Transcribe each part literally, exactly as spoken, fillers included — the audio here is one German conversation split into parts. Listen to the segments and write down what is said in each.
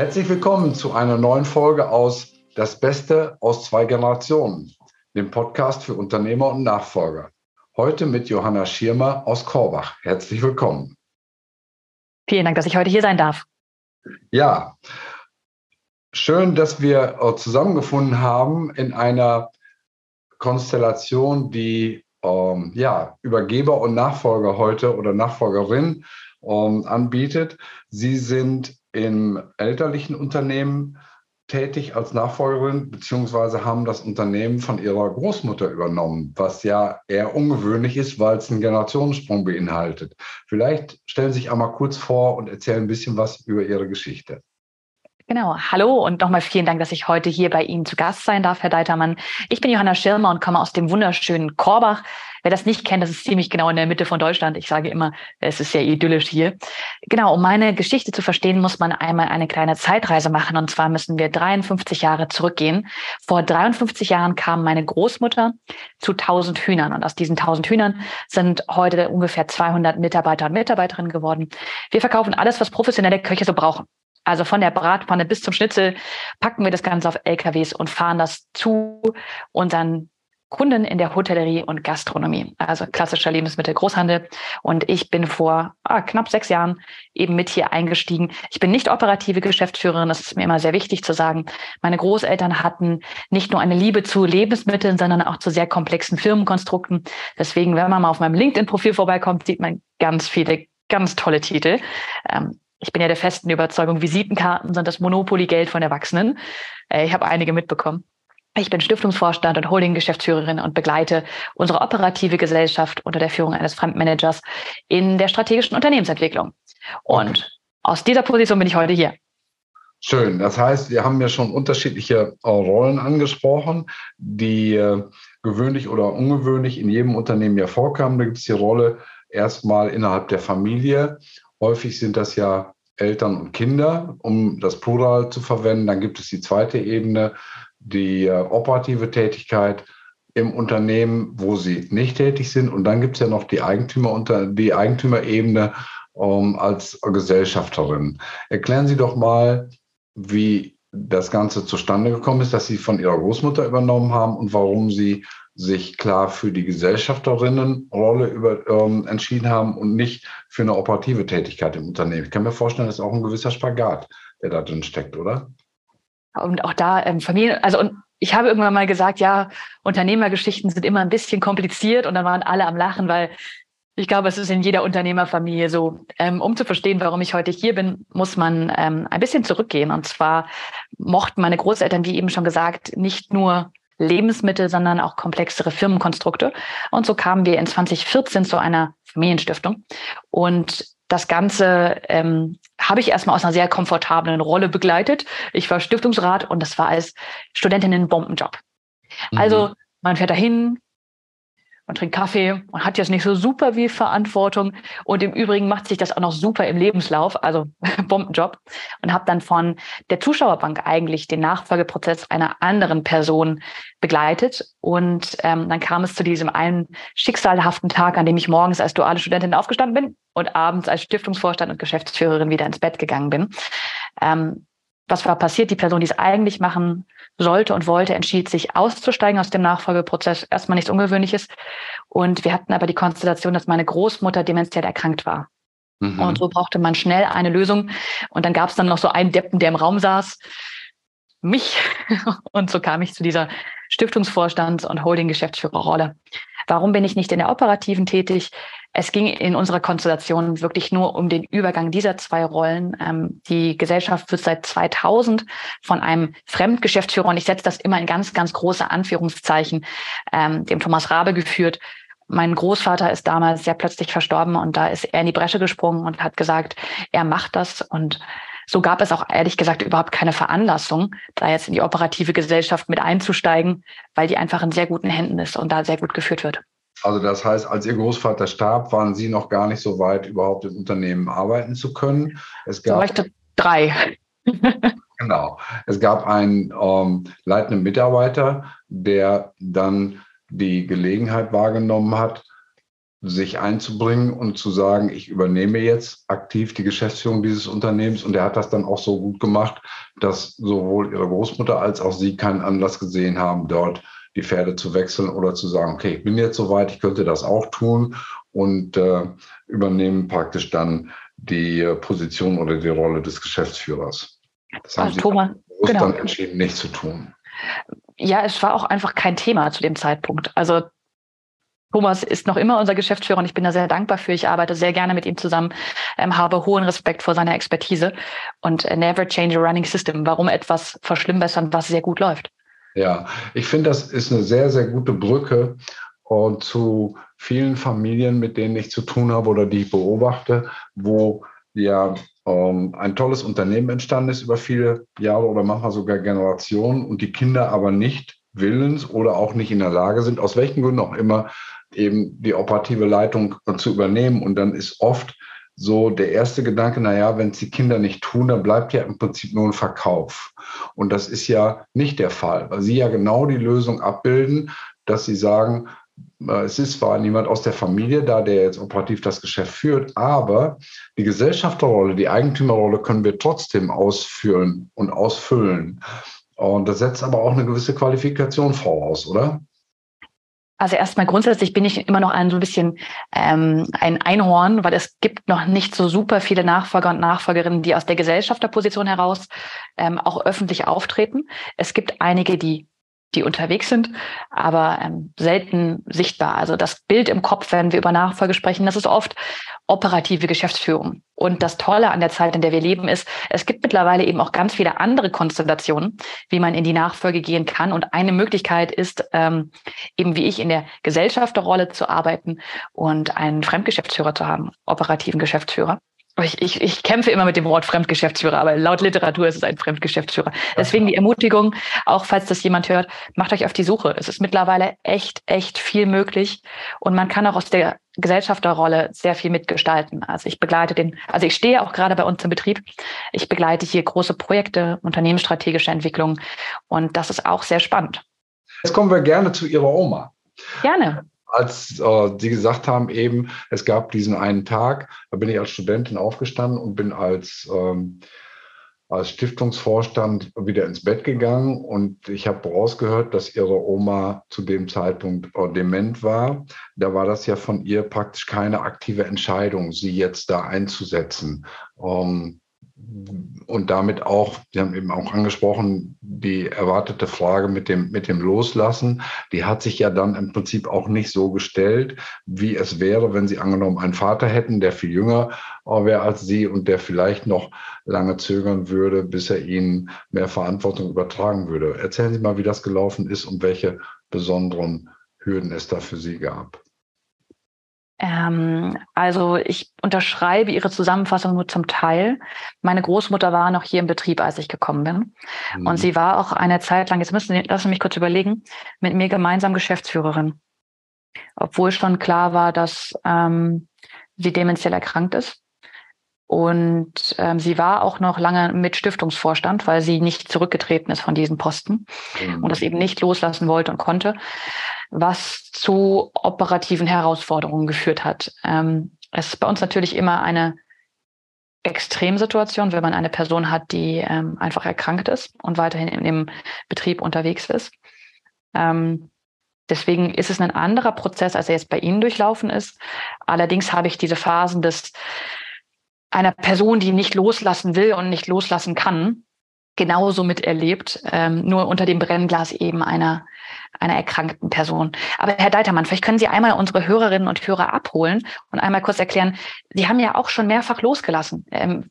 Herzlich willkommen zu einer neuen Folge aus Das Beste aus zwei Generationen, dem Podcast für Unternehmer und Nachfolger. Heute mit Johanna Schirmer aus Korbach. Herzlich willkommen. Vielen Dank, dass ich heute hier sein darf. Ja, schön, dass wir zusammengefunden haben in einer Konstellation, die ähm, ja, Übergeber und Nachfolger heute oder Nachfolgerin ähm, anbietet. Sie sind im elterlichen Unternehmen tätig als Nachfolgerin, beziehungsweise haben das Unternehmen von ihrer Großmutter übernommen, was ja eher ungewöhnlich ist, weil es einen Generationensprung beinhaltet. Vielleicht stellen Sie sich einmal kurz vor und erzählen ein bisschen was über Ihre Geschichte. Genau. Hallo und nochmal vielen Dank, dass ich heute hier bei Ihnen zu Gast sein darf, Herr Deitermann. Ich bin Johanna Schirmer und komme aus dem wunderschönen Korbach. Wer das nicht kennt, das ist ziemlich genau in der Mitte von Deutschland. Ich sage immer, es ist sehr idyllisch hier. Genau, um meine Geschichte zu verstehen, muss man einmal eine kleine Zeitreise machen. Und zwar müssen wir dreiundfünfzig Jahre zurückgehen. Vor dreiundfünfzig Jahren kam meine Großmutter zu tausend Hühnern. Und aus diesen tausend Hühnern sind heute ungefähr zweihundert Mitarbeiter und Mitarbeiterinnen geworden. Wir verkaufen alles, was professionelle Köche so brauchen. Also von der Bratpfanne bis zum Schnitzel packen wir das Ganze auf L K Ws und fahren das zu unseren Kunden in der Hotellerie und Gastronomie. Also klassischer Lebensmittelgroßhandel. Und ich bin vor ah, knapp sechs Jahren eben mit hier eingestiegen. Ich bin nicht operative Geschäftsführerin. Das ist mir immer sehr wichtig zu sagen. Meine Großeltern hatten nicht nur eine Liebe zu Lebensmitteln, sondern auch zu sehr komplexen Firmenkonstrukten. Deswegen, wenn man mal auf meinem LinkedIn-Profil vorbeikommt, sieht man ganz viele, ganz tolle Titel. Ähm, Ich bin ja der festen Überzeugung, Visitenkarten sind das Monopoly-Geld von Erwachsenen. Ich habe einige mitbekommen. Ich bin Stiftungsvorstand und Holding-Geschäftsführerin und begleite unsere operative Gesellschaft unter der Führung eines Fremdmanagers in der strategischen Unternehmensentwicklung. Und okay. Aus dieser Position bin ich heute hier. Schön. Das heißt, wir haben ja schon unterschiedliche Rollen angesprochen, die gewöhnlich oder ungewöhnlich in jedem Unternehmen ja vorkamen. Da gibt es die Rolle erstmal innerhalb der Familie. Häufig sind das ja Eltern und Kinder, um das Plural zu verwenden. Dann gibt es die zweite Ebene, die operative Tätigkeit im Unternehmen, wo sie nicht tätig sind. Und dann gibt es ja noch die Eigentümer unter, die Eigentümerebene um, als Gesellschafterin. Erklären Sie doch mal, wie das Ganze zustande gekommen ist, dass Sie von Ihrer Großmutter übernommen haben und warum Sie sich klar für die Gesellschafterinnenrolle über, ähm, entschieden haben und nicht für eine operative Tätigkeit im Unternehmen. Ich kann mir vorstellen, das ist auch ein gewisser Spagat, der da drin steckt, oder? Und auch da ähm, Familie, also und ich habe irgendwann mal gesagt, ja, Unternehmergeschichten sind immer ein bisschen kompliziert und dann waren alle am Lachen, weil ich glaube, es ist in jeder Unternehmerfamilie so. Ähm, um zu verstehen, warum ich heute hier bin, muss man ähm, ein bisschen zurückgehen. Und zwar mochten meine Großeltern, wie eben schon gesagt, nicht nur Lebensmittel, sondern auch komplexere Firmenkonstrukte. Und so kamen wir in zwanzig vierzehn zu einer Familienstiftung. Und das Ganze ähm, habe ich erstmal aus einer sehr komfortablen Rolle begleitet. Ich war Stiftungsrat und das war als Studentin ein Bombenjob. Mhm. Also man fährt dahin, man trinkt Kaffee, man hat jetzt nicht so super viel Verantwortung und im Übrigen macht sich das auch noch super im Lebenslauf, also Bombenjob. Und habe dann von der Zuschauerbank eigentlich den Nachfolgeprozess einer anderen Person begleitet. Und ähm, dann kam es zu diesem einen schicksalhaften Tag, an dem ich morgens als duale Studentin aufgestanden bin und abends als Stiftungsvorstand und Geschäftsführerin wieder ins Bett gegangen bin. Ähm, Was war passiert? Die Person, die es eigentlich machen sollte und wollte, entschied sich auszusteigen aus dem Nachfolgeprozess. Erstmal nichts Ungewöhnliches. Und wir hatten aber die Konstellation, dass meine Großmutter dementiell erkrankt war. Mhm. Und so brauchte man schnell eine Lösung. Und dann gab es dann noch so einen Deppen, der im Raum saß. Mich. Und so kam ich zu dieser Stiftungsvorstands- und Holding-Geschäftsführerrolle. Warum bin ich nicht in der operativen tätig? Es ging in unserer Konstellation wirklich nur um den Übergang dieser zwei Rollen. Ähm, die Gesellschaft wird seit zweitausend von einem Fremdgeschäftsführer, und ich setze das immer in ganz, ganz große Anführungszeichen, ähm, dem Thomas Rabe geführt. Mein Großvater ist damals sehr plötzlich verstorben und da ist er in die Bresche gesprungen und hat gesagt, er macht das. Und so gab es auch ehrlich gesagt überhaupt keine Veranlassung, da jetzt in die operative Gesellschaft mit einzusteigen, weil die einfach in sehr guten Händen ist und da sehr gut geführt wird. Also das heißt, als Ihr Großvater starb, waren Sie noch gar nicht so weit, überhaupt im Unternehmen arbeiten zu können. Es gab drei. Genau. Es gab einen ähm, leitenden Mitarbeiter, der dann die Gelegenheit wahrgenommen hat, sich einzubringen und zu sagen, ich übernehme jetzt aktiv die Geschäftsführung dieses Unternehmens. Und er hat das dann auch so gut gemacht, dass sowohl ihre Großmutter als auch sie keinen Anlass gesehen haben, dort die Pferde zu wechseln oder zu sagen, okay, ich bin jetzt soweit, ich könnte das auch tun, und äh, übernehmen praktisch dann die Position oder die Rolle des Geschäftsführers. Das haben also, Thomas, sie genau. dann entschieden, nicht zu tun. Ja, es war auch einfach kein Thema zu dem Zeitpunkt. Also Thomas ist noch immer unser Geschäftsführer und ich bin da sehr dankbar für. Ich arbeite sehr gerne mit ihm zusammen, ähm, habe hohen Respekt vor seiner Expertise und äh, never change a running system. Warum etwas verschlimmbessern, was sehr gut läuft? Ja, ich finde, das ist eine sehr, sehr gute Brücke und zu vielen Familien, mit denen ich zu tun habe oder die ich beobachte, wo ja ähm, ein tolles Unternehmen entstanden ist über viele Jahre oder manchmal sogar Generationen und die Kinder aber nicht willens oder auch nicht in der Lage sind, aus welchen Gründen auch immer, eben die operative Leitung zu übernehmen. Und dann ist oft so der erste Gedanke, naja, wenn es die Kinder nicht tun, dann bleibt ja im Prinzip nur ein Verkauf. Und das ist ja nicht der Fall, weil sie ja genau die Lösung abbilden, dass sie sagen, es ist zwar niemand aus der Familie da, der jetzt operativ das Geschäft führt, aber die Gesellschafterrolle, die Eigentümerrolle können wir trotzdem ausführen und ausfüllen. Und das setzt aber auch eine gewisse Qualifikation voraus, oder? Also erstmal grundsätzlich bin ich immer noch ein so ein bisschen ähm, ein Einhorn, weil es gibt noch nicht so super viele Nachfolger und Nachfolgerinnen, die aus der Gesellschafterposition heraus ähm, auch öffentlich auftreten. Es gibt einige, die die unterwegs sind, aber ähm, selten sichtbar. Also das Bild im Kopf, wenn wir über Nachfolge sprechen, das ist oft operative Geschäftsführung. Und das Tolle an der Zeit, in der wir leben, ist, es gibt mittlerweile eben auch ganz viele andere Konstellationen, wie man in die Nachfolge gehen kann. Und eine Möglichkeit ist, ähm, eben wie ich, in der Gesellschafterrolle zu arbeiten und einen Fremdgeschäftsführer zu haben, operativen Geschäftsführer. Ich, ich, ich kämpfe immer mit dem Wort Fremdgeschäftsführer, aber laut Literatur ist es ein Fremdgeschäftsführer. Deswegen die Ermutigung, auch falls das jemand hört, macht euch auf die Suche. Es ist mittlerweile echt, echt viel möglich und man kann auch aus der Gesellschafterrolle sehr viel mitgestalten. Also ich begleite den, also ich stehe auch gerade bei uns im Betrieb. Ich begleite hier große Projekte, unternehmensstrategische Entwicklungen und das ist auch sehr spannend. Jetzt kommen wir gerne zu Ihrer Oma. Gerne. Als äh, Sie gesagt haben eben, es gab diesen einen Tag, da bin ich als Studentin aufgestanden und bin als, ähm, als Stiftungsvorstand wieder ins Bett gegangen. Und ich habe rausgehört, dass Ihre Oma zu dem Zeitpunkt äh, dement war. Da war das ja von ihr praktisch keine aktive Entscheidung, sie jetzt da einzusetzen. Ähm, und damit auch, Sie haben eben auch angesprochen, die erwartete Frage mit dem, mit dem Loslassen, die hat sich ja dann im Prinzip auch nicht so gestellt, wie es wäre, wenn Sie angenommen einen Vater hätten, der viel jünger wäre als Sie und der vielleicht noch lange zögern würde, bis er Ihnen mehr Verantwortung übertragen würde. Erzählen Sie mal, wie das gelaufen ist und welche besonderen Hürden es da für Sie gab. Ähm, also ich unterschreibe Ihre Zusammenfassung nur zum Teil. Meine Großmutter war noch hier im Betrieb, als ich gekommen bin. Mhm. Und sie war auch eine Zeit lang, jetzt müssen Sie, lassen Sie mich kurz überlegen, mit mir gemeinsam Geschäftsführerin. Obwohl schon klar war, dass ähm, sie dementiell erkrankt ist. Und ähm, sie war auch noch lange mit Stiftungsvorstand, weil sie nicht zurückgetreten ist von diesem Posten mhm. und das eben nicht loslassen wollte und konnte, was zu operativen Herausforderungen geführt hat. Ähm, es ist bei uns natürlich immer eine Extremsituation, wenn man eine Person hat, die ähm, einfach erkrankt ist und weiterhin in dem Betrieb unterwegs ist. Ähm, deswegen ist es ein anderer Prozess, als er jetzt bei Ihnen durchlaufen ist. Allerdings habe ich diese Phasen des einer Person, die nicht loslassen will und nicht loslassen kann, genauso miterlebt, ähm, nur unter dem Brennglas eben einer, einer erkrankten Person. Aber Herr Deitermann, vielleicht können Sie einmal unsere Hörerinnen und Hörer abholen und einmal kurz erklären, Sie haben ja auch schon mehrfach losgelassen. Ähm,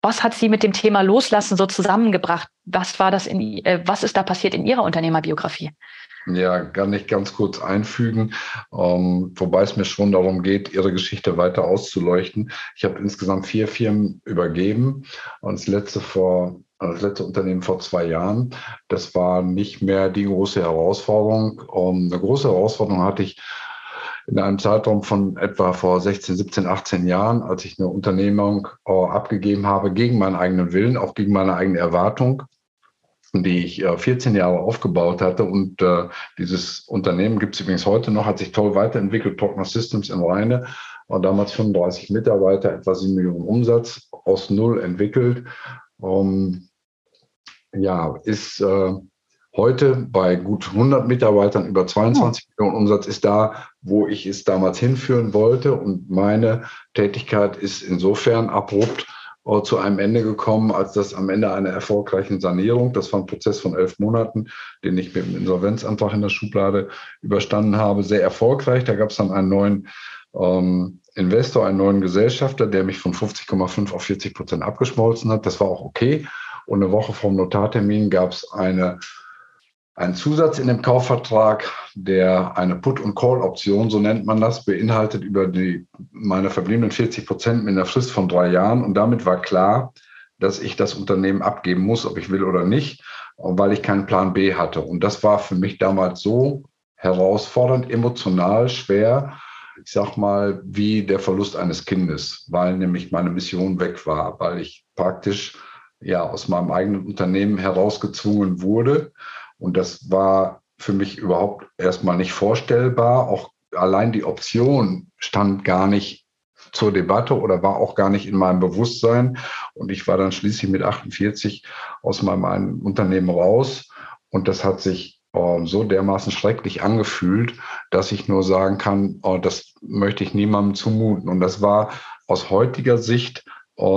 was hat Sie mit dem Thema Loslassen so zusammengebracht? Was war das in, äh, was ist da passiert in Ihrer Unternehmerbiografie? Ja, kann ich ganz kurz einfügen, ähm, wobei es mir schon darum geht, Ihre Geschichte weiter auszuleuchten. Ich habe insgesamt vier Firmen übergeben und das letzte vor Das letzte Unternehmen vor zwei Jahren, das war nicht mehr die große Herausforderung. Eine große Herausforderung hatte ich in einem Zeitraum von etwa vor sechzehn, siebzehn, achtzehn Jahren, als ich eine Unternehmung abgegeben habe, gegen meinen eigenen Willen, auch gegen meine eigene Erwartung. die ich äh, vierzehn Jahre aufgebaut hatte. Und äh, dieses Unternehmen gibt es übrigens heute noch, hat sich toll weiterentwickelt, Talkmas Systems in Rheine. Und damals fünfunddreißig Mitarbeiter, etwa sieben Millionen Umsatz, aus Null entwickelt. Ähm, ja, ist äh, heute bei gut hundert Mitarbeitern über zweiundzwanzig Millionen Umsatz, ist da, wo ich es damals hinführen wollte. Und meine Tätigkeit ist insofern abrupt äh, zu einem Ende gekommen, als das am Ende einer erfolgreichen Sanierung, das war ein Prozess von elf Monaten, den ich mit dem Insolvenzantrag in der Schublade überstanden habe, sehr erfolgreich. Da gab es dann einen neuen Ähm, Investor, einen neuen Gesellschafter, der mich von fünfzig Komma fünf auf vierzig Prozent abgeschmolzen hat. Das war auch okay. Und eine Woche vor dem Notartermin gab es eine, einen Zusatz in dem Kaufvertrag, der eine Put- und Call-Option, so nennt man das, beinhaltet über die meine verbliebenen vierzig Prozent mit einer Frist von drei Jahren. Und damit war klar, dass ich das Unternehmen abgeben muss, ob ich will oder nicht, weil ich keinen Plan B hatte. Und das war für mich damals so herausfordernd, emotional schwer, ich sag mal, wie der Verlust eines Kindes, weil nämlich meine Mission weg war, weil ich praktisch ja aus meinem eigenen Unternehmen herausgezwungen wurde. Und das war für mich überhaupt erstmal nicht vorstellbar. Auch allein die Option stand gar nicht zur Debatte oder war auch gar nicht in meinem Bewusstsein. Und ich war dann schließlich mit achtundvierzig aus meinem Unternehmen raus. Und das hat sich so dermaßen schrecklich angefühlt, dass ich nur sagen kann, das möchte ich niemandem zumuten. Und das war aus heutiger Sicht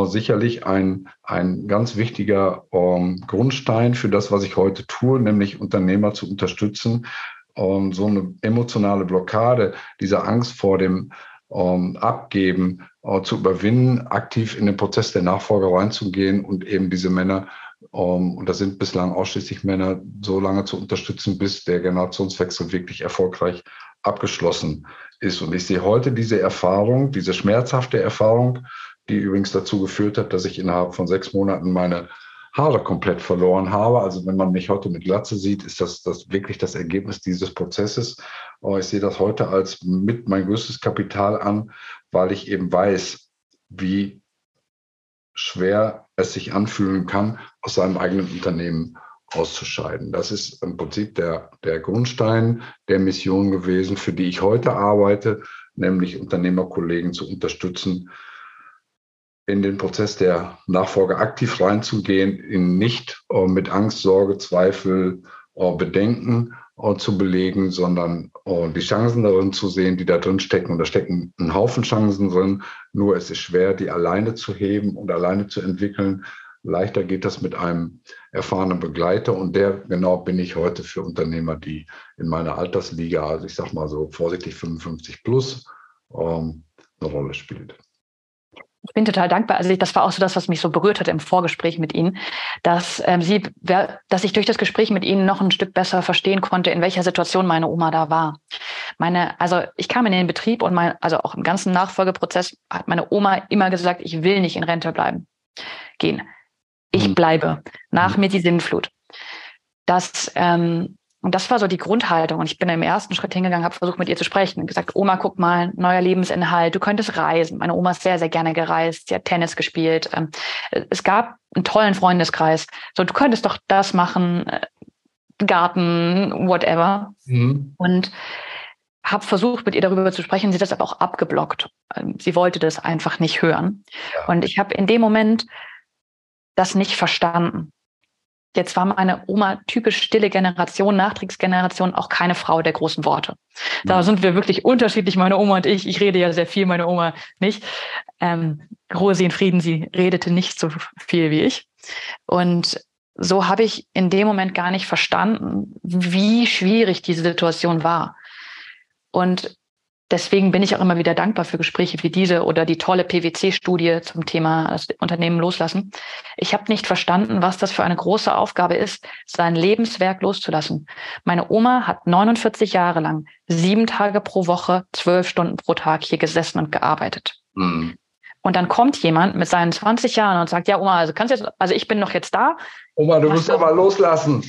sicherlich ein, ein ganz wichtiger Grundstein für das, was ich heute tue, nämlich Unternehmer zu unterstützen. So eine emotionale Blockade, diese Angst vor dem Abgeben zu überwinden, aktiv in den Prozess der Nachfolge reinzugehen und eben diese Männer, Um, und das sind bislang ausschließlich Männer, so lange zu unterstützen, bis der Generationswechsel wirklich erfolgreich abgeschlossen ist. Und ich sehe heute diese Erfahrung, diese schmerzhafte Erfahrung, die übrigens dazu geführt hat, dass ich innerhalb von sechs Monaten meine Haare komplett verloren habe. Also wenn man mich heute mit Glatze sieht, ist das, das wirklich das Ergebnis dieses Prozesses. Aber ich sehe das heute als mit mein größtes Kapital an, weil ich eben weiß, wie schwer es sich anfühlen kann, aus seinem eigenen Unternehmen auszuscheiden. Das ist im Prinzip der, der Grundstein der Mission gewesen, für die ich heute arbeite, nämlich Unternehmerkollegen zu unterstützen, in den Prozess der Nachfolge aktiv reinzugehen, ihn nicht äh, mit Angst, Sorge, Zweifel, äh, Bedenken äh, zu belegen, sondern äh, die Chancen darin zu sehen, die da drin stecken. Und da stecken ein Haufen Chancen drin, nur es ist schwer, die alleine zu heben und alleine zu entwickeln. Leichter geht das mit einem erfahrenen Begleiter, und der genau bin ich heute für Unternehmer, die in meiner Altersliga, also ich sag mal so vorsichtig fünfundfünfzig plus, ähm, eine Rolle spielt. Ich bin total dankbar. Also das war auch so das, was mich so berührt hat im Vorgespräch mit Ihnen, dass ähm, Sie, dass ich durch das Gespräch mit Ihnen noch ein Stück besser verstehen konnte, in welcher Situation meine Oma da war. Meine, also ich kam in den Betrieb und mein, also auch im ganzen Nachfolgeprozess hat meine Oma immer gesagt, ich will nicht in Rente bleiben, gehen. Ich bleibe. Nach mir die Sinnflut. Das, ähm, und das war so die Grundhaltung. Und ich bin im ersten Schritt hingegangen, habe versucht, mit ihr zu sprechen und gesagt, Oma, guck mal, neuer Lebensinhalt, du könntest reisen. Meine Oma ist sehr, sehr gerne gereist. Sie hat Tennis gespielt. Ähm, es gab einen tollen Freundeskreis. So, du könntest doch das machen, äh, Garten, whatever. Mhm. Und habe versucht, mit ihr darüber zu sprechen. Sie hat das aber auch abgeblockt. Ähm, sie wollte das einfach nicht hören. Ja. Und ich habe in dem Moment das nicht verstanden. Jetzt war meine Oma, typisch stille Generation, Nachkriegsgeneration, auch keine Frau der großen Worte. Da sind wir wirklich unterschiedlich, meine Oma und ich. Ich rede ja sehr viel, meine Oma nicht. Ähm, Ruhe sie in Frieden, sie redete nicht so viel wie ich. Und so habe ich in dem Moment gar nicht verstanden, wie schwierig diese Situation war. Und deswegen bin ich auch immer wieder dankbar für Gespräche wie diese oder die tolle P W C-Studie zum Thema das Unternehmen loslassen. Ich habe nicht verstanden, was das für eine große Aufgabe ist, sein Lebenswerk loszulassen. Meine Oma hat neunundvierzig Jahre lang, sieben Tage pro Woche, zwölf Stunden pro Tag hier gesessen und gearbeitet. Mhm. Und dann kommt jemand mit seinen zwanzig Jahren und sagt, ja Oma, also kannst jetzt, also ich bin noch jetzt da. Oma, du musst doch mal loslassen.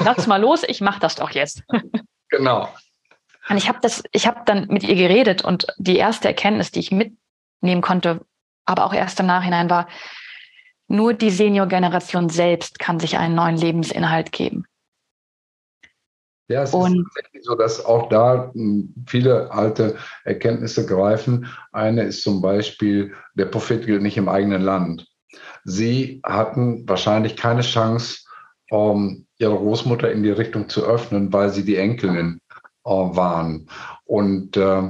Lass mal los, ich mache das doch jetzt. Genau. Und ich habe das, ich habe dann mit ihr geredet, und die erste Erkenntnis, die ich mitnehmen konnte, aber auch erst im Nachhinein war, Nur die Senior-Generation selbst kann sich einen neuen Lebensinhalt geben. Ja, es und, ist tatsächlich so, dass auch da viele alte Erkenntnisse greifen. Eine ist zum Beispiel, der Profit gilt nicht im eigenen Land. Sie hatten wahrscheinlich keine Chance, ähm, ihre Großmutter in die Richtung zu öffnen, weil sie die Enkelin äh, waren und äh,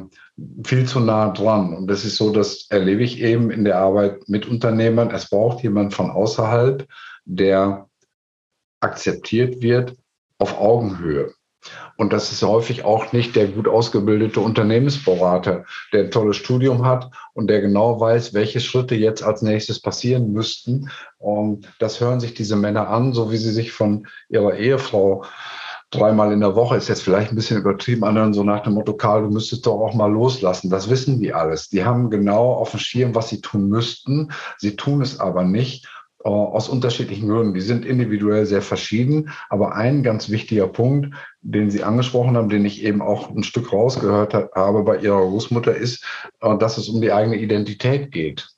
viel zu nah dran. Und das ist so, das erlebe ich eben in der Arbeit mit Unternehmern. Es braucht jemand von außerhalb, der akzeptiert wird auf Augenhöhe. Und das ist häufig auch nicht der gut ausgebildete Unternehmensberater, der ein tolles Studium hat und der genau weiß, welche Schritte jetzt als nächstes passieren müssten. Und das hören sich diese Männer an, so wie sie sich von ihrer Ehefrau dreimal in der Woche, ist jetzt vielleicht ein bisschen übertrieben, anderen so nach dem Motto, Karl, du müsstest doch auch mal loslassen. Das wissen die alles. Die haben genau auf dem Schirm, was sie tun müssten. Sie tun es aber nicht. Aus unterschiedlichen Gründen. Die sind individuell sehr verschieden, aber ein ganz wichtiger Punkt, den Sie angesprochen haben, den ich eben auch ein Stück rausgehört habe bei Ihrer Großmutter, ist, dass es um die eigene Identität geht.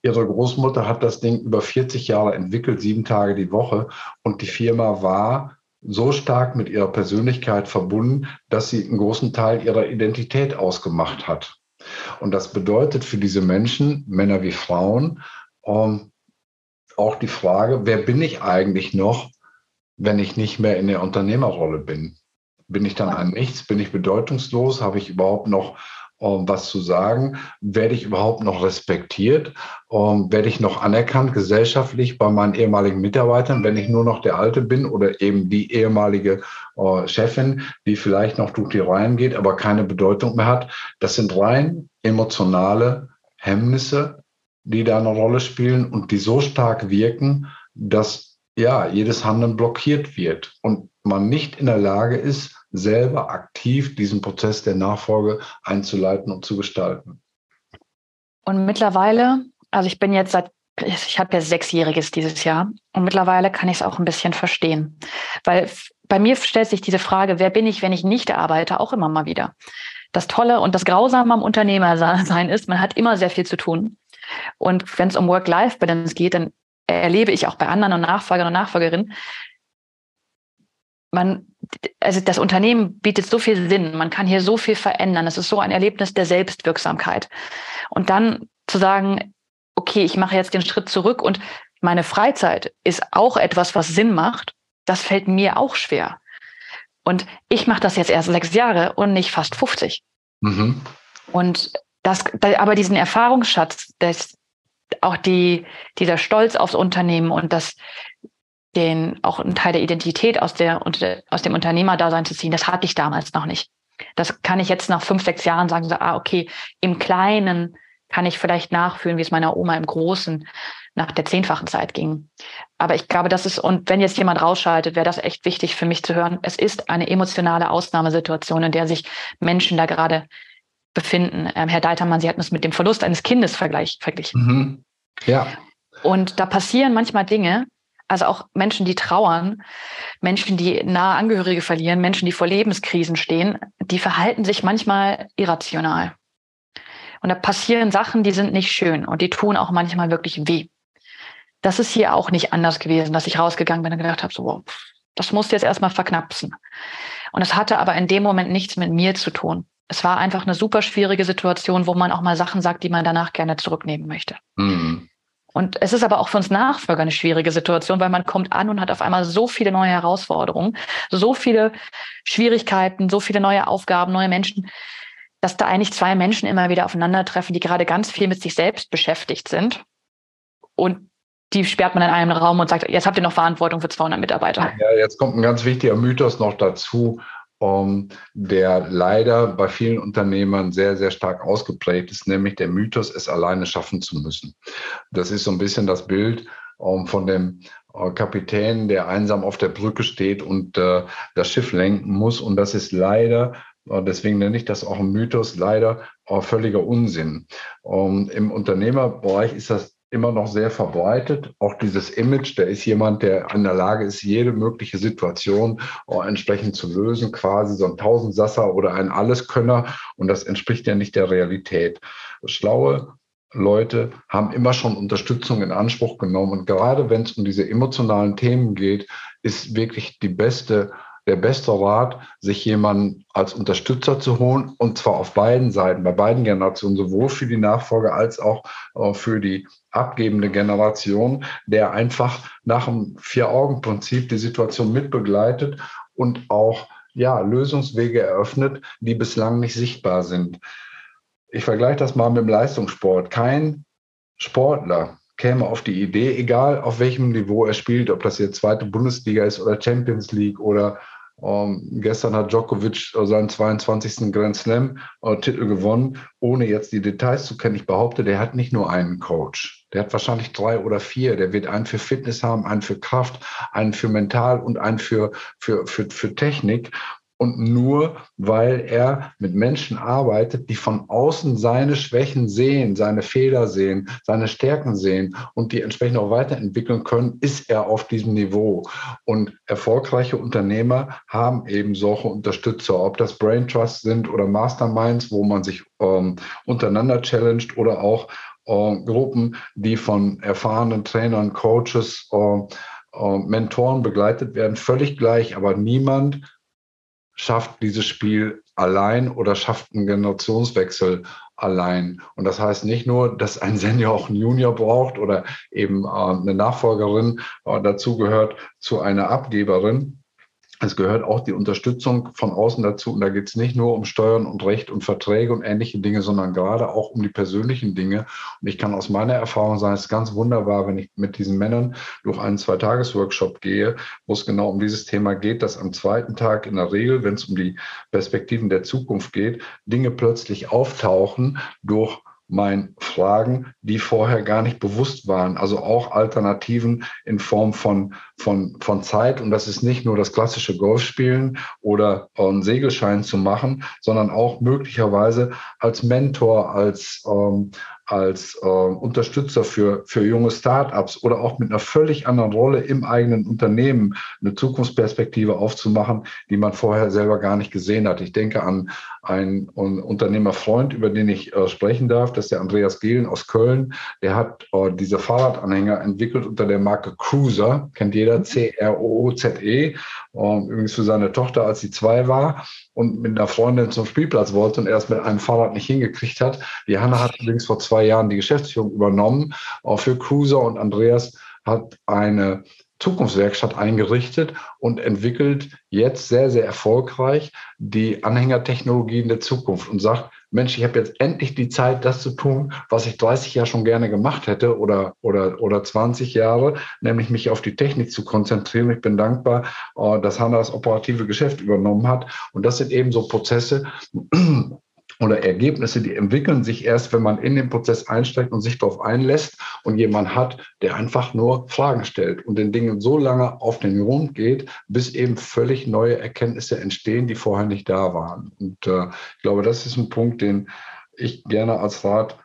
Ihre Großmutter hat das Ding über vierzig Jahre entwickelt, sieben Tage die Woche, und die Firma war so stark mit ihrer Persönlichkeit verbunden, dass sie einen großen Teil ihrer Identität ausgemacht hat. Und das bedeutet für diese Menschen, Männer wie Frauen, auch die Frage, wer bin ich eigentlich noch, wenn ich nicht mehr in der Unternehmerrolle bin? Bin ich dann ein Nichts? Bin ich bedeutungslos? Habe ich überhaupt noch um, was zu sagen? Werde ich überhaupt noch respektiert? Um, werde ich noch anerkannt gesellschaftlich bei meinen ehemaligen Mitarbeitern, wenn ich nur noch der Alte bin oder eben die ehemalige uh, Chefin, die vielleicht noch durch die Reihen geht, aber keine Bedeutung mehr hat? Das sind rein emotionale Hemmnisse, die da eine Rolle spielen und die so stark wirken, dass ja jedes Handeln blockiert wird und man nicht in der Lage ist, selber aktiv diesen Prozess der Nachfolge einzuleiten und zu gestalten. Und mittlerweile, also ich bin jetzt seit, ich habe ja Sechsjähriges dieses Jahr und mittlerweile kann ich es auch ein bisschen verstehen, weil bei mir stellt sich diese Frage, wer bin ich, wenn ich nicht arbeite, auch immer mal wieder. Das Tolle und das Grausame am Unternehmersein ist, man hat immer sehr viel zu tun. Und wenn es um Work-Life-Balance geht, dann erlebe ich auch bei anderen und Nachfolgern und Nachfolgerinnen, man, also das Unternehmen bietet so viel Sinn, man kann hier so viel verändern, es ist so ein Erlebnis der Selbstwirksamkeit. Und dann zu sagen, okay, ich mache jetzt den Schritt zurück und meine Freizeit ist auch etwas, was Sinn macht, das fällt mir auch schwer. Und ich mache das jetzt erst sechs Jahre und nicht fast fünfzig. Mhm. Und Das, aber diesen Erfahrungsschatz, das, auch die, dieser Stolz aufs Unternehmen und das, den, auch einen Teil der Identität aus, der, aus dem Unternehmerdasein zu ziehen, das hatte ich damals noch nicht. Das kann ich jetzt nach fünf, sechs Jahren sagen, so, ah, okay, im Kleinen kann ich vielleicht nachfühlen, wie es meiner Oma im Großen nach der zehnfachen Zeit ging. Aber ich glaube, das ist, und wenn jetzt jemand rausschaltet, wäre das echt wichtig für mich zu hören, es ist eine emotionale Ausnahmesituation, in der sich Menschen da gerade befinden. Ähm, Herr Deitermann, Sie hatten es mit dem Verlust eines Kindes vergleich, verglichen. Mhm. Ja. Und da passieren manchmal Dinge, also auch Menschen, die trauern, Menschen, die nahe Angehörige verlieren, Menschen, die vor Lebenskrisen stehen, die verhalten sich manchmal irrational. Und da passieren Sachen, die sind nicht schön und die tun auch manchmal wirklich weh. Das ist hier auch nicht anders gewesen, dass ich rausgegangen bin und gedacht habe, so, wow, das musst du jetzt erstmal verknapsen. Und das hatte aber in dem Moment nichts mit mir zu tun. Es war einfach eine super schwierige Situation, wo man auch mal Sachen sagt, die man danach gerne zurücknehmen möchte. Mhm. Und es ist aber auch für uns Nachfolger eine schwierige Situation, weil man kommt an und hat auf einmal so viele neue Herausforderungen, so viele Schwierigkeiten, so viele neue Aufgaben, neue Menschen, dass da eigentlich zwei Menschen immer wieder aufeinandertreffen, die gerade ganz viel mit sich selbst beschäftigt sind. Und die sperrt man in einem Raum und sagt, jetzt habt ihr noch Verantwortung für zweihundert Mitarbeiter. Ja, jetzt kommt ein ganz wichtiger Mythos noch dazu, Um, der leider bei vielen Unternehmern sehr, sehr stark ausgeprägt ist, nämlich der Mythos, es alleine schaffen zu müssen. Das ist so ein bisschen das Bild um, von dem uh, Kapitän, der einsam auf der Brücke steht und uh, das Schiff lenken muss. Und das ist leider, uh, deswegen nenne ich das auch ein Mythos, leider uh, völliger Unsinn. Um, Im Unternehmerbereich ist das immer noch sehr verbreitet. Auch dieses Image, der ist jemand, der in der Lage ist, jede mögliche Situation entsprechend zu lösen, quasi so ein Tausendsasser oder ein Alleskönner. Und das entspricht ja nicht der Realität. Schlaue Leute haben immer schon Unterstützung in Anspruch genommen. Und gerade wenn es um diese emotionalen Themen geht, ist wirklich die beste, der beste Rat, sich jemanden als Unterstützer zu holen, und zwar auf beiden Seiten, bei beiden Generationen, sowohl für die Nachfolge als auch äh, für die abgebende Generation, der einfach nach dem Vier-Augen-Prinzip die Situation mitbegleitet und auch ja, Lösungswege eröffnet, die bislang nicht sichtbar sind. Ich vergleiche das mal mit dem Leistungssport. Kein Sportler käme auf die Idee, egal auf welchem Niveau er spielt, ob das jetzt zweite Bundesliga ist oder Champions League oder ähm, gestern hat Djokovic seinen zweiundzwanzigsten Grand Slam-Titel gewonnen, ohne jetzt die Details zu kennen. Ich behaupte, der hat nicht nur einen Coach. Der hat wahrscheinlich drei oder vier. Der wird einen für Fitness haben, einen für Kraft, einen für Mental und einen für, für, für, für Technik. Und nur, weil er mit Menschen arbeitet, die von außen seine Schwächen sehen, seine Fehler sehen, seine Stärken sehen und die entsprechend auch weiterentwickeln können, ist er auf diesem Niveau. Und erfolgreiche Unternehmer haben eben solche Unterstützer, ob das Brain Trusts sind oder Masterminds, wo man sich ähm, untereinander challenged, oder auch äh, Gruppen, die von erfahrenen Trainern, Coaches, äh, äh, Mentoren begleitet werden, völlig gleich, aber niemand schafft dieses Spiel allein oder schafft einen Generationswechsel allein. Und das heißt nicht nur, dass ein Senior auch einen Junior braucht oder eben äh, eine Nachfolgerin, äh, dazu gehört zu einer Abgeberin. Es gehört auch die Unterstützung von außen dazu. Und da geht es nicht nur um Steuern und Recht und Verträge und ähnliche Dinge, sondern gerade auch um die persönlichen Dinge. Und ich kann aus meiner Erfahrung sagen, es ist ganz wunderbar, wenn ich mit diesen Männern durch einen Zweitages-Workshop gehe, wo es genau um dieses Thema geht, dass am zweiten Tag in der Regel, wenn es um die Perspektiven der Zukunft geht, Dinge plötzlich auftauchen durch meinen Fragen, die vorher gar nicht bewusst waren, also auch Alternativen in Form von, von, von Zeit. Und das ist nicht nur das klassische Golfspielen oder einen Segelschein zu machen, sondern auch möglicherweise als Mentor, als, ähm, als äh, Unterstützer für, für junge Startups oder auch mit einer völlig anderen Rolle im eigenen Unternehmen eine Zukunftsperspektive aufzumachen, die man vorher selber gar nicht gesehen hat. Ich denke an einen Unternehmerfreund, über den ich äh, sprechen darf, das ist der Andreas Gehlen aus Köln. Der hat äh, diese Fahrradanhänger entwickelt unter der Marke Croozer, kennt jeder, C R O O Z E, äh, übrigens für seine Tochter, als sie zwei war und mit einer Freundin zum Spielplatz wollte und er es mit einem Fahrrad nicht hingekriegt hat. Johanna hat übrigens vor zwei zwei Jahren die Geschäftsführung übernommen, auch für Croozer, und Andreas hat eine Zukunftswerkstatt eingerichtet und entwickelt jetzt sehr, sehr erfolgreich die Anhängertechnologien der Zukunft und sagt, Mensch, ich habe jetzt endlich die Zeit, das zu tun, was ich dreißig Jahre schon gerne gemacht hätte oder, oder, oder zwanzig Jahre, nämlich mich auf die Technik zu konzentrieren. Ich bin dankbar, dass Hanna das operative Geschäft übernommen hat, und das sind eben so Prozesse, oder Ergebnisse, die entwickeln sich erst, wenn man in den Prozess einsteigt und sich darauf einlässt und jemand hat, der einfach nur Fragen stellt und den Dingen so lange auf den Grund geht, bis eben völlig neue Erkenntnisse entstehen, die vorher nicht da waren. Und äh, ich glaube, das ist ein Punkt, den ich gerne als Rat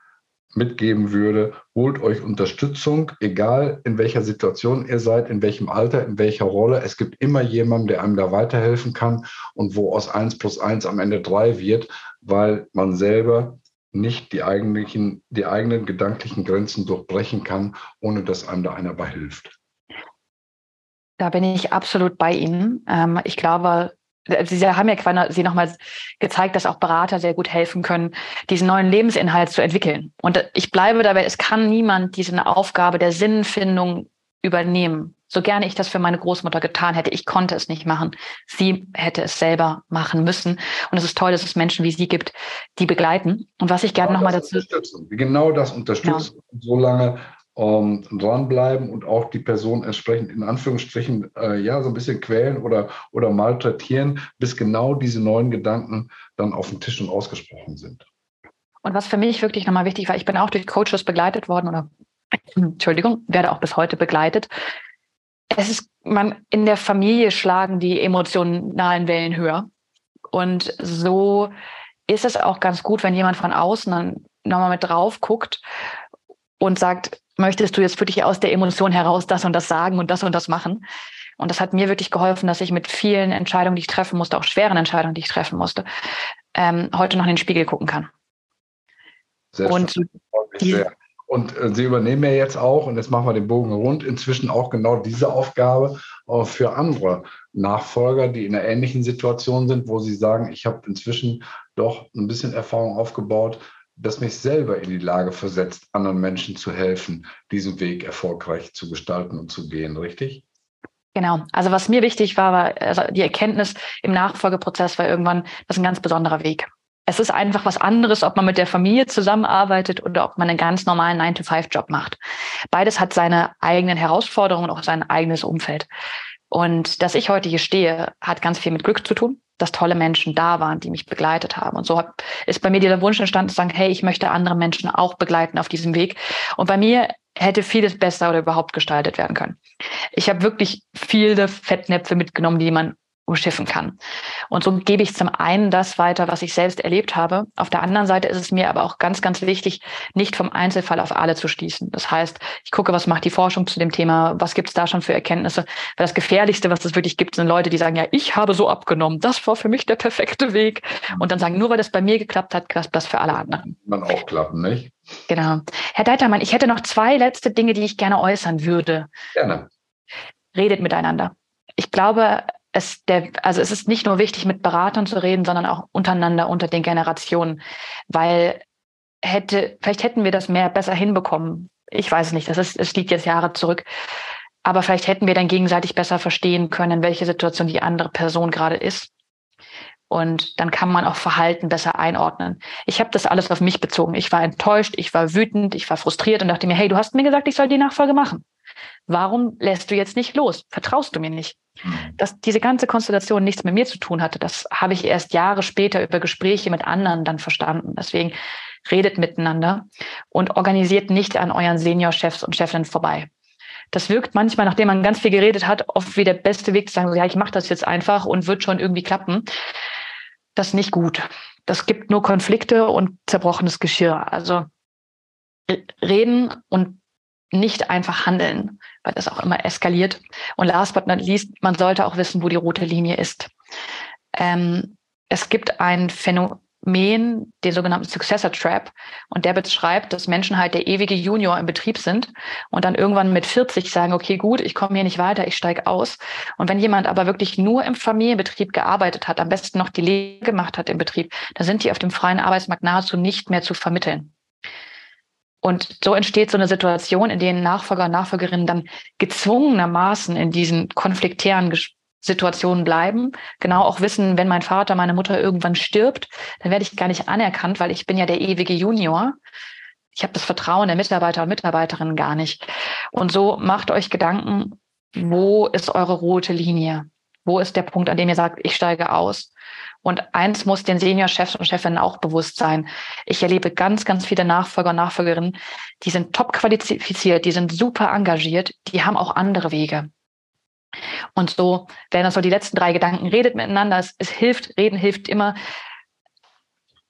mitgeben würde. Holt euch Unterstützung, egal in welcher Situation ihr seid, in welchem Alter, in welcher Rolle. Es gibt immer jemanden, der einem da weiterhelfen kann und wo aus eins plus eins am Ende drei wird, weil man selber nicht die eigentlichen, die eigenen gedanklichen Grenzen durchbrechen kann, ohne dass einem da einer bei hilft. Da bin ich absolut bei Ihnen. Ich glaube, Sie haben ja quasi nochmal gezeigt, dass auch Berater sehr gut helfen können, diesen neuen Lebensinhalt zu entwickeln. Und ich bleibe dabei, es kann niemand diese Aufgabe der Sinnfindung übernehmen. So gerne ich das für meine Großmutter getan hätte, ich konnte es nicht machen. Sie hätte es selber machen müssen. Und es ist toll, dass es Menschen wie Sie gibt, die begleiten. Und was ich gerne nochmal dazu... Genau das unterstützt. Ja. So lange ähm, dranbleiben und auch die Person entsprechend in Anführungsstrichen äh, ja so ein bisschen quälen oder, oder malträtieren, bis genau diese neuen Gedanken dann auf dem Tisch und ausgesprochen sind. Und was für mich wirklich nochmal wichtig war, ich bin auch durch Coaches begleitet worden oder Entschuldigung, werde auch bis heute begleitet. Es ist, man, in der Familie schlagen die emotionalen Wellen höher. Und so ist es auch ganz gut, wenn jemand von außen dann nochmal mit drauf guckt und sagt, möchtest du jetzt für dich aus der Emotion heraus das und das sagen und das und das machen? Und das hat mir wirklich geholfen, dass ich mit vielen Entscheidungen, die ich treffen musste, auch schweren Entscheidungen, die ich treffen musste, ähm, heute noch in den Spiegel gucken kann. Sehr und schön. Die, sehr. Und äh, sie übernehmen ja jetzt auch, und jetzt machen wir den Bogen rund, inzwischen auch genau diese Aufgabe äh, für andere Nachfolger, die in einer ähnlichen Situation sind, wo sie sagen, ich habe inzwischen doch ein bisschen Erfahrung aufgebaut, das mich selber in die Lage versetzt, anderen Menschen zu helfen, diesen Weg erfolgreich zu gestalten und zu gehen, richtig? Genau. Also was mir wichtig war, war also die Erkenntnis im Nachfolgeprozess war irgendwann, das ist ein ganz besonderer Weg. Es ist einfach was anderes, ob man mit der Familie zusammenarbeitet oder ob man einen ganz normalen nine to five Job macht. Beides hat seine eigenen Herausforderungen und auch sein eigenes Umfeld. Und dass ich heute hier stehe, hat ganz viel mit Glück zu tun, dass tolle Menschen da waren, die mich begleitet haben. Und so ist bei mir der Wunsch entstanden, zu sagen, hey, ich möchte andere Menschen auch begleiten auf diesem Weg. Und bei mir hätte vieles besser oder überhaupt gestaltet werden können. Ich habe wirklich viele Fettnäpfe mitgenommen, die man umschiffen kann. Und so gebe ich zum einen das weiter, was ich selbst erlebt habe. Auf der anderen Seite ist es mir aber auch ganz, ganz wichtig, nicht vom Einzelfall auf alle zu schließen. Das heißt, ich gucke, was macht die Forschung zu dem Thema? Was gibt es da schon für Erkenntnisse? Weil das Gefährlichste, was es wirklich gibt, sind Leute, die sagen, ja, ich habe so abgenommen. Das war für mich der perfekte Weg. Und dann sagen, nur weil das bei mir geklappt hat, klappt das für alle anderen. Man auch klappen, nicht? Genau. Herr Deitermann, ich hätte noch zwei letzte Dinge, die ich gerne äußern würde. Gerne. Redet miteinander. Ich glaube, Es, der, also es ist nicht nur wichtig, mit Beratern zu reden, sondern auch untereinander unter den Generationen, weil hätte, vielleicht hätten wir das mehr besser hinbekommen. Ich weiß es nicht, das ist, es liegt jetzt Jahre zurück. Aber vielleicht hätten wir dann gegenseitig besser verstehen können, in welcher Situation die andere Person gerade ist. Und dann kann man auch Verhalten besser einordnen. Ich habe das alles auf mich bezogen. Ich war enttäuscht, ich war wütend, ich war frustriert und dachte mir, hey, du hast mir gesagt, ich soll die Nachfolge machen. Warum lässt du jetzt nicht los? Vertraust du mir nicht? Dass diese ganze Konstellation nichts mit mir zu tun hatte, das habe ich erst Jahre später über Gespräche mit anderen dann verstanden. Deswegen redet miteinander und organisiert nicht an euren Seniorchefs und Chefinnen vorbei. Das wirkt manchmal, nachdem man ganz viel geredet hat, oft wie der beste Weg zu sagen, ja, ich mache das jetzt einfach und wird schon irgendwie klappen. Das ist nicht gut. Das gibt nur Konflikte und zerbrochenes Geschirr. Also reden und nicht einfach handeln, weil das auch immer eskaliert. Und last but not least, man sollte auch wissen, wo die rote Linie ist. Ähm, es gibt ein Phänomen, den sogenannten Successor Trap, und der beschreibt, dass Menschen halt der ewige Junior im Betrieb sind und dann irgendwann mit vierzig sagen, okay, gut, ich komme hier nicht weiter, ich steige aus. Und wenn jemand aber wirklich nur im Familienbetrieb gearbeitet hat, am besten noch die Lehre gemacht hat im Betrieb, dann sind die auf dem freien Arbeitsmarkt nahezu nicht mehr zu vermitteln. Und so entsteht so eine Situation, in denen Nachfolger und Nachfolgerinnen dann gezwungenermaßen in diesen konfliktären Situationen bleiben. Genau auch wissen, wenn mein Vater, meine Mutter irgendwann stirbt, dann werde ich gar nicht anerkannt, weil ich bin ja der ewige Junior. Ich habe das Vertrauen der Mitarbeiter und Mitarbeiterinnen gar nicht. Und so macht euch Gedanken, wo ist eure rote Linie? Wo ist der Punkt, an dem ihr sagt, ich steige aus? Und eins muss den Seniorchefs und Chefinnen auch bewusst sein. Ich erlebe ganz, ganz viele Nachfolger und Nachfolgerinnen, die sind top qualifiziert, die sind super engagiert, die haben auch andere Wege. Und so wären das so die letzten drei Gedanken. Redet miteinander, es, es hilft, reden hilft immer.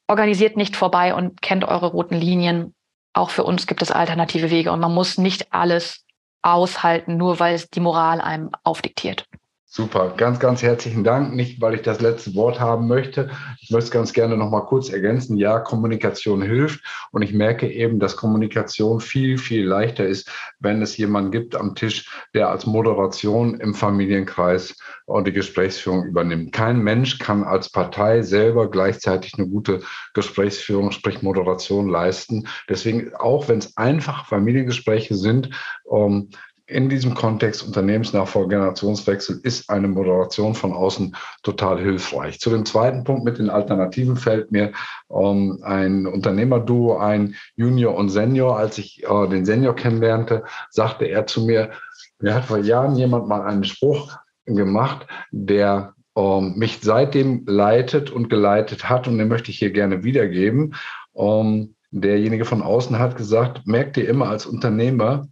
Organisiert nicht vorbei und kennt eure roten Linien. Auch für uns gibt es alternative Wege und man muss nicht alles aushalten, nur weil es die Moral einem aufdiktiert. Super, ganz, ganz herzlichen Dank. Nicht, weil ich das letzte Wort haben möchte. Ich möchte es ganz gerne noch mal kurz ergänzen. Ja, Kommunikation hilft. Und ich merke eben, dass Kommunikation viel, viel leichter ist, wenn es jemanden gibt am Tisch, der als Moderation im Familienkreis und die Gesprächsführung übernimmt. Kein Mensch kann als Partei selber gleichzeitig eine gute Gesprächsführung, sprich Moderation leisten. Deswegen, auch wenn es einfach Familiengespräche sind, ähm, in diesem Kontext Unternehmensnachfolge, Generationswechsel ist eine Moderation von außen total hilfreich. Zu dem zweiten Punkt mit den Alternativen fällt mir ähm, ein Unternehmerduo, ein Junior und Senior. Als ich äh, den Senior kennenlernte, sagte er zu mir, mir hat vor Jahren jemand mal einen Spruch gemacht, der ähm, mich seitdem leitet und geleitet hat und den möchte ich hier gerne wiedergeben. Ähm, derjenige von außen hat gesagt, merkt ihr immer als Unternehmer,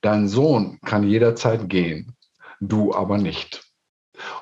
dein Sohn kann jederzeit gehen, du aber nicht.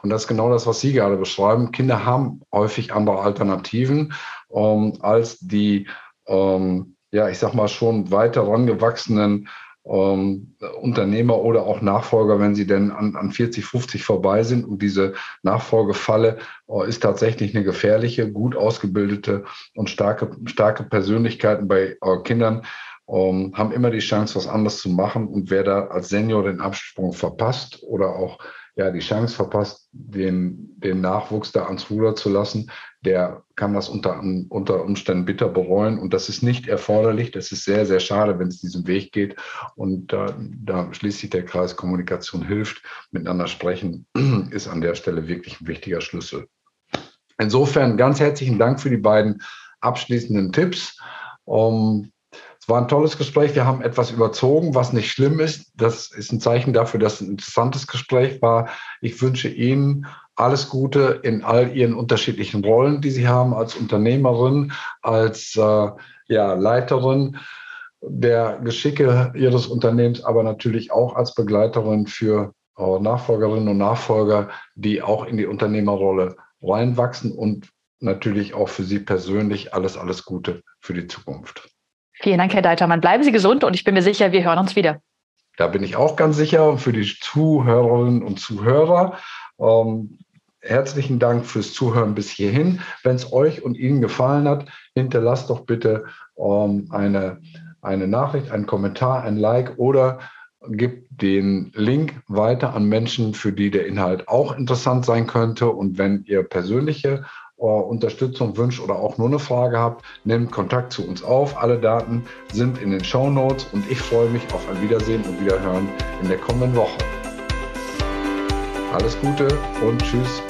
Und das ist genau das, was Sie gerade beschreiben. Kinder haben häufig andere Alternativen ähm, als die, ähm, ja, ich sag mal, schon weiter rangewachsenen ähm, Unternehmer oder auch Nachfolger, wenn sie denn an, an vierzig, fünfzig vorbei sind. Und diese Nachfolgefalle äh, ist tatsächlich eine gefährliche, gut ausgebildete und starke, starke Persönlichkeiten bei äh, Kindern ähm, haben immer die Chance, was anderes zu machen. Und wer da als Senior den Absprung verpasst oder auch ja, die Chance verpasst, den, den Nachwuchs da ans Ruder zu lassen, der kann das unter, unter Umständen bitter bereuen. Und das ist nicht erforderlich. Das ist sehr, sehr schade, wenn es diesen Weg geht. Und da, da schließt sich der Kreis, Kommunikation hilft. Miteinander sprechen ist an der Stelle wirklich ein wichtiger Schlüssel. Insofern ganz herzlichen Dank für die beiden abschließenden Tipps. Um, Es war ein tolles Gespräch. Wir haben etwas überzogen, was nicht schlimm ist. Das ist ein Zeichen dafür, dass es ein interessantes Gespräch war. Ich wünsche Ihnen alles Gute in all Ihren unterschiedlichen Rollen, die Sie haben, als Unternehmerin, als äh, ja, Leiterin der Geschicke Ihres Unternehmens, aber natürlich auch als Begleiterin für äh, Nachfolgerinnen und Nachfolger, die auch in die Unternehmerrolle reinwachsen, und natürlich auch für Sie persönlich alles, alles Gute für die Zukunft. Vielen Dank, Herr Deitermann. Bleiben Sie gesund, und ich bin mir sicher, wir hören uns wieder. Da bin ich auch ganz sicher. Und für die Zuhörerinnen und Zuhörer, ähm, herzlichen Dank fürs Zuhören bis hierhin. Wenn es euch und Ihnen gefallen hat, hinterlasst doch bitte ähm, eine, eine Nachricht, einen Kommentar, ein Like, oder gebt den Link weiter an Menschen, für die der Inhalt auch interessant sein könnte. Und wenn ihr persönliche Unterstützung wünscht oder auch nur eine Frage habt, nehmt Kontakt zu uns auf. Alle Daten sind in den Shownotes, und ich freue mich auf ein Wiedersehen und Wiederhören in der kommenden Woche. Alles Gute und tschüss.